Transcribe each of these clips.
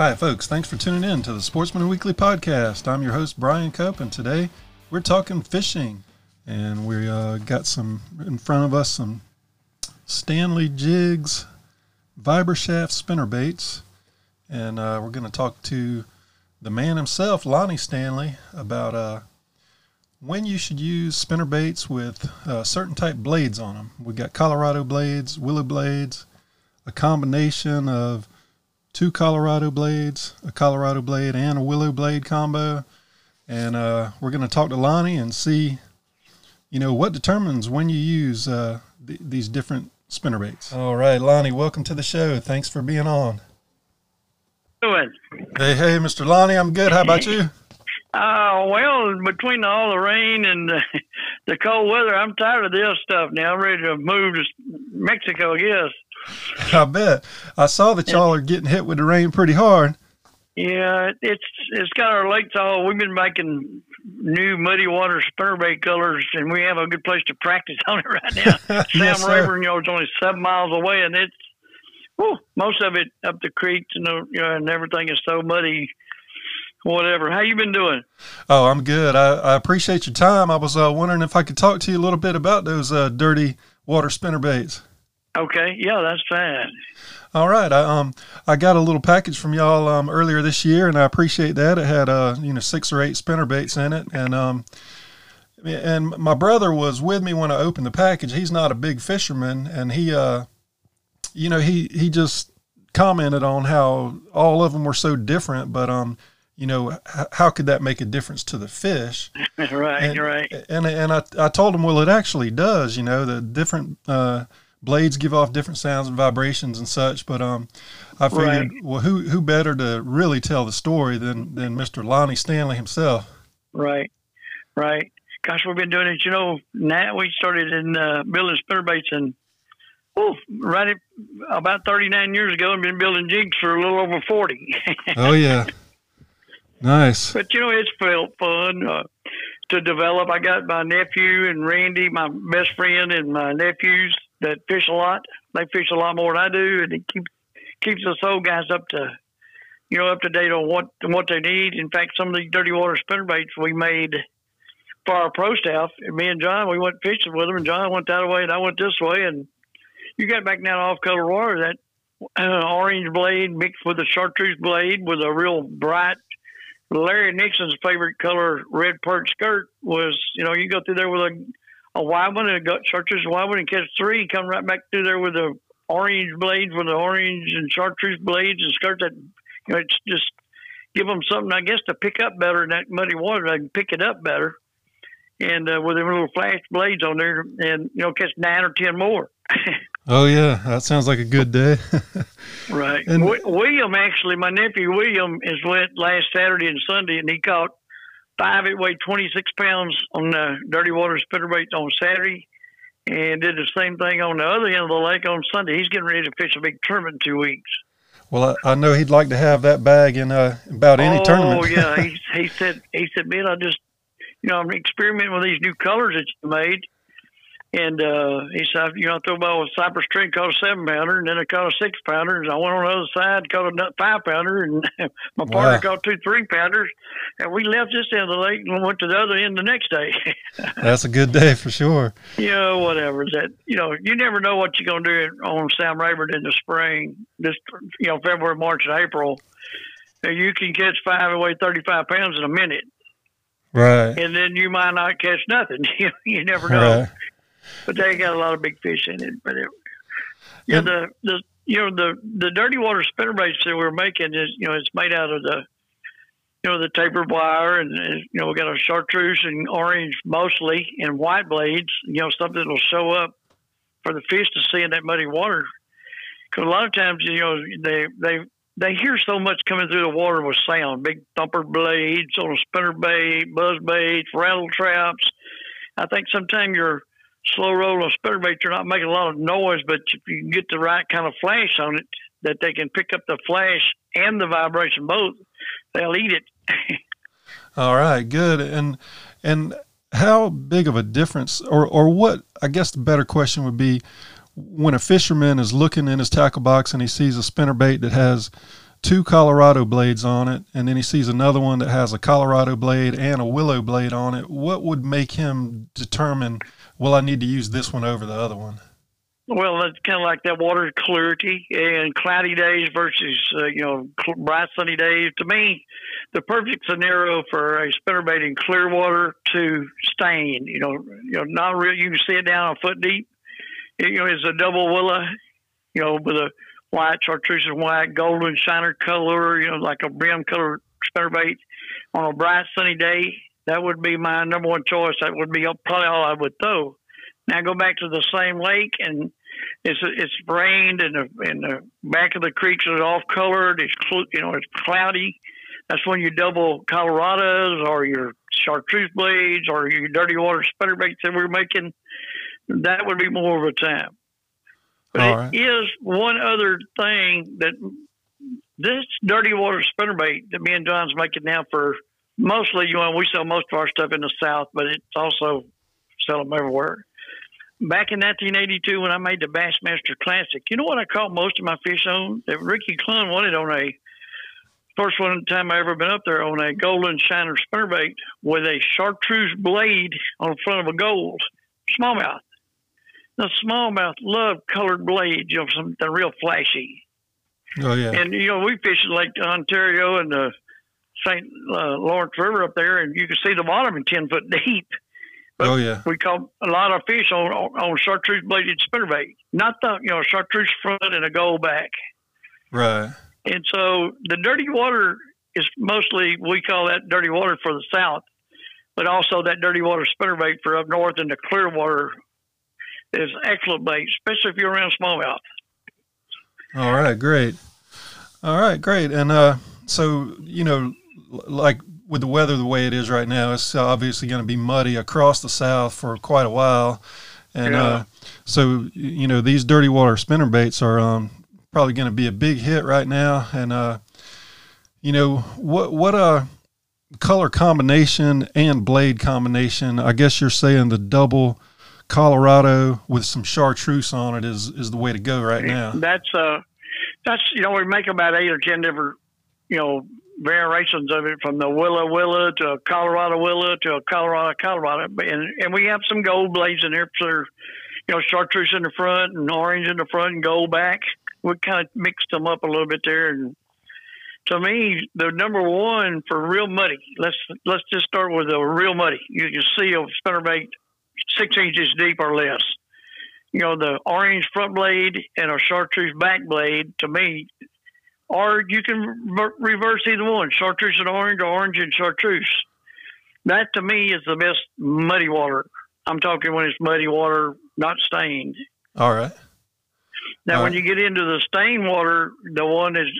Hi folks, thanks for tuning in to the Sportsman Weekly Podcast. I'm your host Brian Cope, and today we're talking fishing. And we got some in front of us, some Stanley Jigs, Vibershaft Spinner Baits, and we're going to talk to the man himself, Lonnie Stanley, about when you should use spinner baits with certain type blades on them. We got Colorado blades, Willow blades, a combination of two Colorado blades, a Colorado blade and a Willow blade combo. And we're going to talk to Lonnie and see, you know, what determines when you use these different spinner baits. All right, Lonnie, welcome to the show. Thanks for being on. Doing? Hey, Mr. Lonnie, I'm good. How about you? Well, between all the rain and the cold weather, I'm tired of this stuff now. I'm ready to move to Mexico, I guess. I bet. I saw that y'all are getting hit with the rain pretty hard. Yeah, it's got our lakes all. We've been making new muddy water spinnerbait colors, and we have a good place to practice on it right now. Yes, Sam Rayburn, it's only 7 miles away, and it's most of it up the creeks and and everything is so muddy. Whatever. How you been doing? Oh, I'm good. I appreciate your time. I was wondering if I could talk to you a little bit about those dirty water spinnerbaits. Okay, yeah, that's fine. All right, I got a little package from y'all earlier this year, and I appreciate that. It had 6 or 8 spinner baits in it, and my brother was with me when I opened the package. He's not a big fisherman, and he just commented on how all of them were so different, but how could that make a difference to the fish? Right, and, right. And I told him, well, it actually does. The different blades give off different sounds and vibrations and such, but I figured, right. Well, who better to really tell the story than Mr. Lonnie Stanley himself? Right, right. Gosh, we've been doing it. Now we started in building spinnerbaits and about 39 years ago, and been building jigs for a little over 40. Oh yeah, nice. But it's felt fun to develop. I got my nephew and Randy, my best friend, and my nephews that fish a lot. They fish a lot more than I do, and it keeps us old guys up to date on what they need. In fact, some of these dirty water spinnerbaits we made for our pro staff, and me and John, we went fishing with them, and John went that way and I went this way, and you got back now off color water, that orange blade mixed with a chartreuse blade with a real bright Larry Nixon's favorite color red perch skirt was, you go through there with a wide one and a gut chartreuse wide one and catch 3, come right back through there with the orange blades, with the orange and chartreuse blades and skirt that, it's just give them something, I guess, to pick up better in that muddy water. They can pick it up better. And with them little flash blades on there and, catch 9 or 10 more. Oh, yeah. That sounds like a good day. Right. And William, actually, my nephew William went last Saturday and Sunday, and he caught 5. It weighed 26 pounds on the dirty water spinnerbait on Saturday, and did the same thing on the other end of the lake on Sunday. He's getting ready to fish a big tournament in 2 weeks. Well, I know he'd like to have that bag in about any tournament. Oh, yeah. He said, man, I just, I'm experimenting with these new colors that you made. And he said, I threw a ball with Cypress Trent, caught a 7-pounder, and then I caught a 6-pounder. And I went on the other side, caught a 5-pounder, and my partner caught 2 3-pounders. And we left this end of the lake and went to the other end the next day. That's a good day for sure. Whatever. That, you never know what you're going to do on Sam Rayburn in the spring, this, February, March, and April. And you can catch 5 and weigh 35 pounds in a minute. Right. And then you might not catch nothing. You never know. Right. But they got a lot of big fish in it. But the dirty water spinnerbaits that we're making is it's made out of the tapered wire, and we got a chartreuse and orange mostly, and white blades. Something that'll show up for the fish to see in that muddy water. Because a lot of times they hear so much coming through the water with sound, big thumper blades on a spinnerbait, buzz baits, rattle traps. I think sometimes you're slow roll on spinnerbait, you're not making a lot of noise, but if you can get the right kind of flash on it, that they can pick up the flash and the vibration both, they'll eat it. All right, good. And how big of a difference, or what, I guess the better question would be, when a fisherman is looking in his tackle box and he sees a spinnerbait that has two Colorado blades on it, and then he sees another one that has a Colorado blade and a Willow blade on it, what would make him determine, well, I need to use this one over the other one? Well, that's kind of like that water clarity and cloudy days versus, bright sunny days. To me, the perfect scenario for a spinnerbait in clear water to stain, not real. You can see it down a foot deep. It's a double willow, with a white, chartreuse and white, golden shiner color, like a brim color spinnerbait on a bright sunny day. That would be my number one choice. That would be probably all I would throw. Now go back to the same lake, and it's rained, and the back of the creeks are off colored. It's cloudy. That's when you double Colorados or your chartreuse blades or your dirty water spinnerbaits that we're making. That would be more of a time. But it is one other thing that this dirty water spinnerbait that me and John's making now for mostly, we sell most of our stuff in the South, but it's also sell them everywhere. Back in 1982, when I made the Bassmaster Classic, you know what I caught most of my fish on? That Ricky Clunn won it on a first one time I ever been up there on a golden shiner spinnerbait with a chartreuse blade on the front of a gold smallmouth. Now smallmouth love colored blades, something real flashy. Oh yeah. And we fish in Lake Ontario and the St. Lawrence River up there, and you can see the bottom in 10 foot deep. But we caught a lot of fish on chartreuse bladed spinnerbait, not the chartreuse front and a gold back. Right. And so the dirty water is mostly, we call that dirty water for the South, but also that dirty water spinnerbait for up north, and the clear water is excellent bait, especially if you're around smallmouth. All right, great. And so like, with the weather the way it is right now, it's obviously going to be muddy across the South for quite a while. And so, these dirty water spinnerbaits are probably going to be a big hit right now. And, what color combination and blade combination, I guess you're saying the double Colorado with some chartreuse on it is the way to go right now. That's we make about 8 or 10 different, variations of it, from the willow to a Colorado willow to a Colorado, and we have some gold blades in there for, chartreuse in the front and orange in the front and gold back. We kind of mixed them up a little bit there. And to me, the number one for real muddy, let's just start with a real muddy. You see a spinnerbait 6 inches deep or less. The orange front blade and a chartreuse back blade, to me. Or you can reverse either one, chartreuse and orange, or orange and chartreuse. That, to me, is the best muddy water. I'm talking when it's muddy water, not stained. All right. Now, when you get into the stained water, the one is,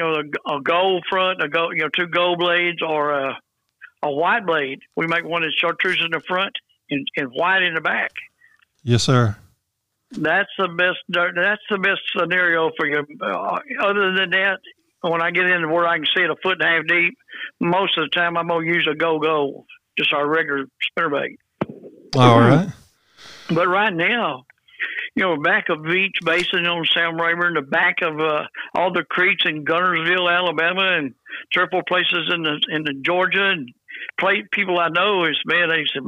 a gold front, two gold blades, or a white blade. We make one that's chartreuse in the front and white in the back. Yes, sir. That's the best scenario for you. Other than that, when I get into where I can see it a foot and a half deep, most of the time I'm going to use a go-go, just our regular spinnerbait. All right. But right now, back of Beach Basin on Sam Rayburn, the back of all the creeks in Gunnersville, Alabama, and several places in Georgia, and people I know they said,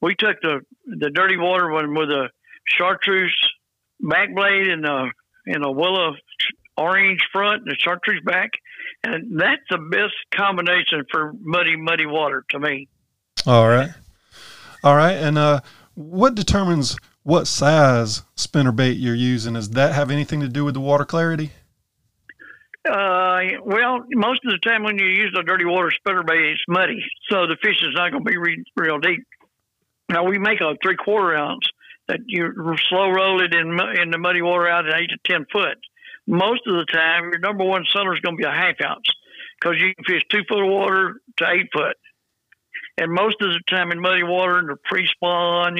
we took the dirty water one with a chartreuse back blade and a willow orange front and a chartreuse back, and that's the best combination for muddy water to me. All right. And what determines what size spinnerbait you're using? Does that have anything to do with the water clarity? Well, most of the time when you use a dirty water spinnerbait, it's muddy, so the fish is not going to be real deep. Now we make a 3/4 ounce. That you slow roll it in the muddy water out at 8 to 10 foot. Most of the time, your number one seller is going to be a 1/2 ounce, because you can fish 2 foot of water to 8 foot. And most of the time in muddy water and the pre-spawn,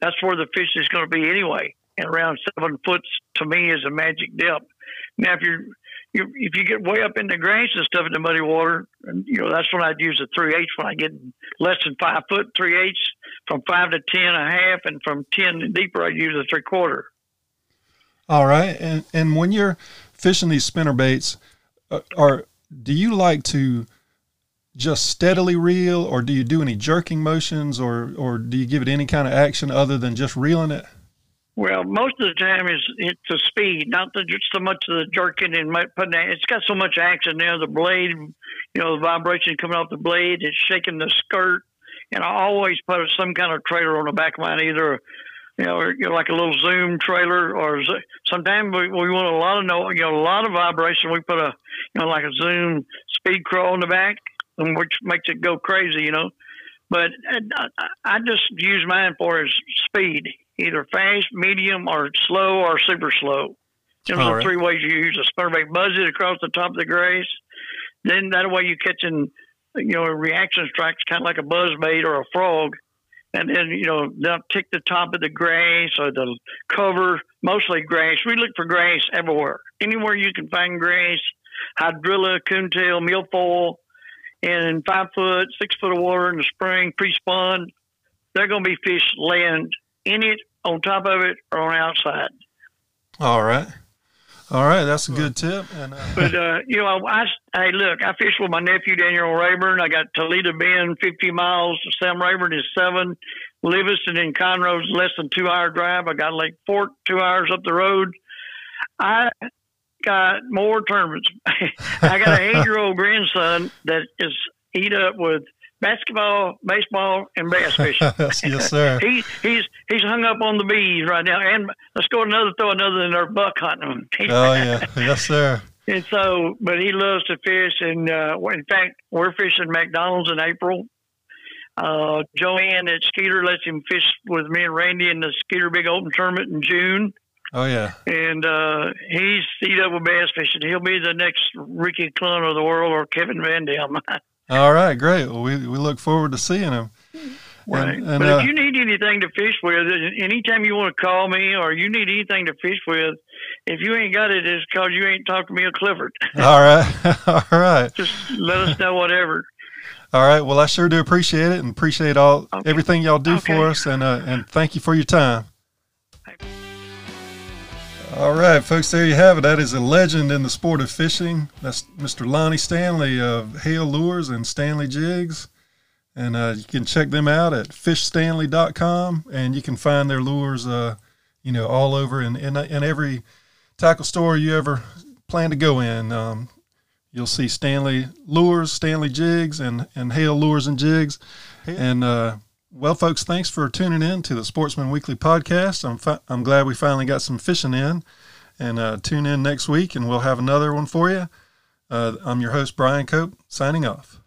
that's where the fish is going to be anyway. And around 7 foot to me is a magic depth. Now, if you get way up in the grass and stuff in the muddy water, that's when I'd use a 3/8 when I get less than 5 foot, 3/8. From 5 to 10 1/2, and from 10 deeper, I'd use a 3/4. All right, and when you're fishing these spinner baits, do you like to just steadily reel, or do you do any jerking motions, or do you give it any kind of action other than just reeling it? Well, most of the time it's the speed, not the, just so much of the jerking and putting it. It's got so much action there. The blade, you know, the vibration coming off the blade, it's shaking the skirt. And I always put some kind of trailer on the back of mine, either, you know, like a little zoom trailer, or sometimes we want a lot of, you know, a lot of vibration. We put a, you know, like a zoom speed crawl on the back, which makes it go crazy, you know. But I just use mine for his speed, either fast, medium, or slow, or super slow. There's all right. Three ways you use a spinnerbait. Buzz it across the top of the grace. Then that way you're catching, you know, reaction strikes, kind of like a buzz bait or a frog. And then, you know, they'll tick the top of the grass or the cover, mostly grass. We look for grass everywhere. Anywhere you can find grass, hydrilla, coontail, milfoil, and in 5 foot, 6 foot of water in the spring, pre-spawn, they're going to be fish laying in it, on top of it, or on the outside. All right. All right. That's a good tip. And, but, you know, hey, look, I fish with my nephew, Daniel Rayburn. I got Toledo Bend, 50 miles. Sam Rayburn is 7. Livingston and Conroe is less than 2-hour drive. I got Lake Fork 2 hours up the road. I got more tournaments. I got an 8-year-old grandson that is eat up with basketball, baseball, and bass fishing. Yes, sir. He's hung up on the bees right now. And let's go throw another in there, buck hunting them. Oh, yeah. Yes, sir. And so, but he loves to fish. And, in fact, we're fishing McDonald's in April. Joanne at Skeeter lets him fish with me and Randy in the Skeeter Big Open Tournament in June. Oh, yeah. And he's eat up with bass fishing. He'll be the next Ricky Clunn of the world, or Kevin Van Damme. All right, great. Well, we look forward to seeing him. Right. And, but if you need anything to fish with, anytime you want to call me or you need anything to fish with, if you ain't got it, it's because you ain't talked to me or Clifford. All right. All right. Just let us know whatever. All right. Well, I sure do appreciate it, and appreciate everything y'all do for us, and thank you for your time. All right, folks, there you have it. That is a legend in the sport of fishing. That's Mr. Lonnie Stanley of Hail Lures and Stanley Jigs. And you can check them out at fishstanley.com, and you can find their lures, you know, all over in every tackle store you ever plan to go in. You'll see Stanley Lures, Stanley Jigs, and Hail Lures and Jigs. And, well, folks, thanks for tuning in to the Sportsman Weekly Podcast. I'm glad we finally got some fishing in. And tune in next week, and we'll have another one for you. I'm your host, Brian Cope, signing off.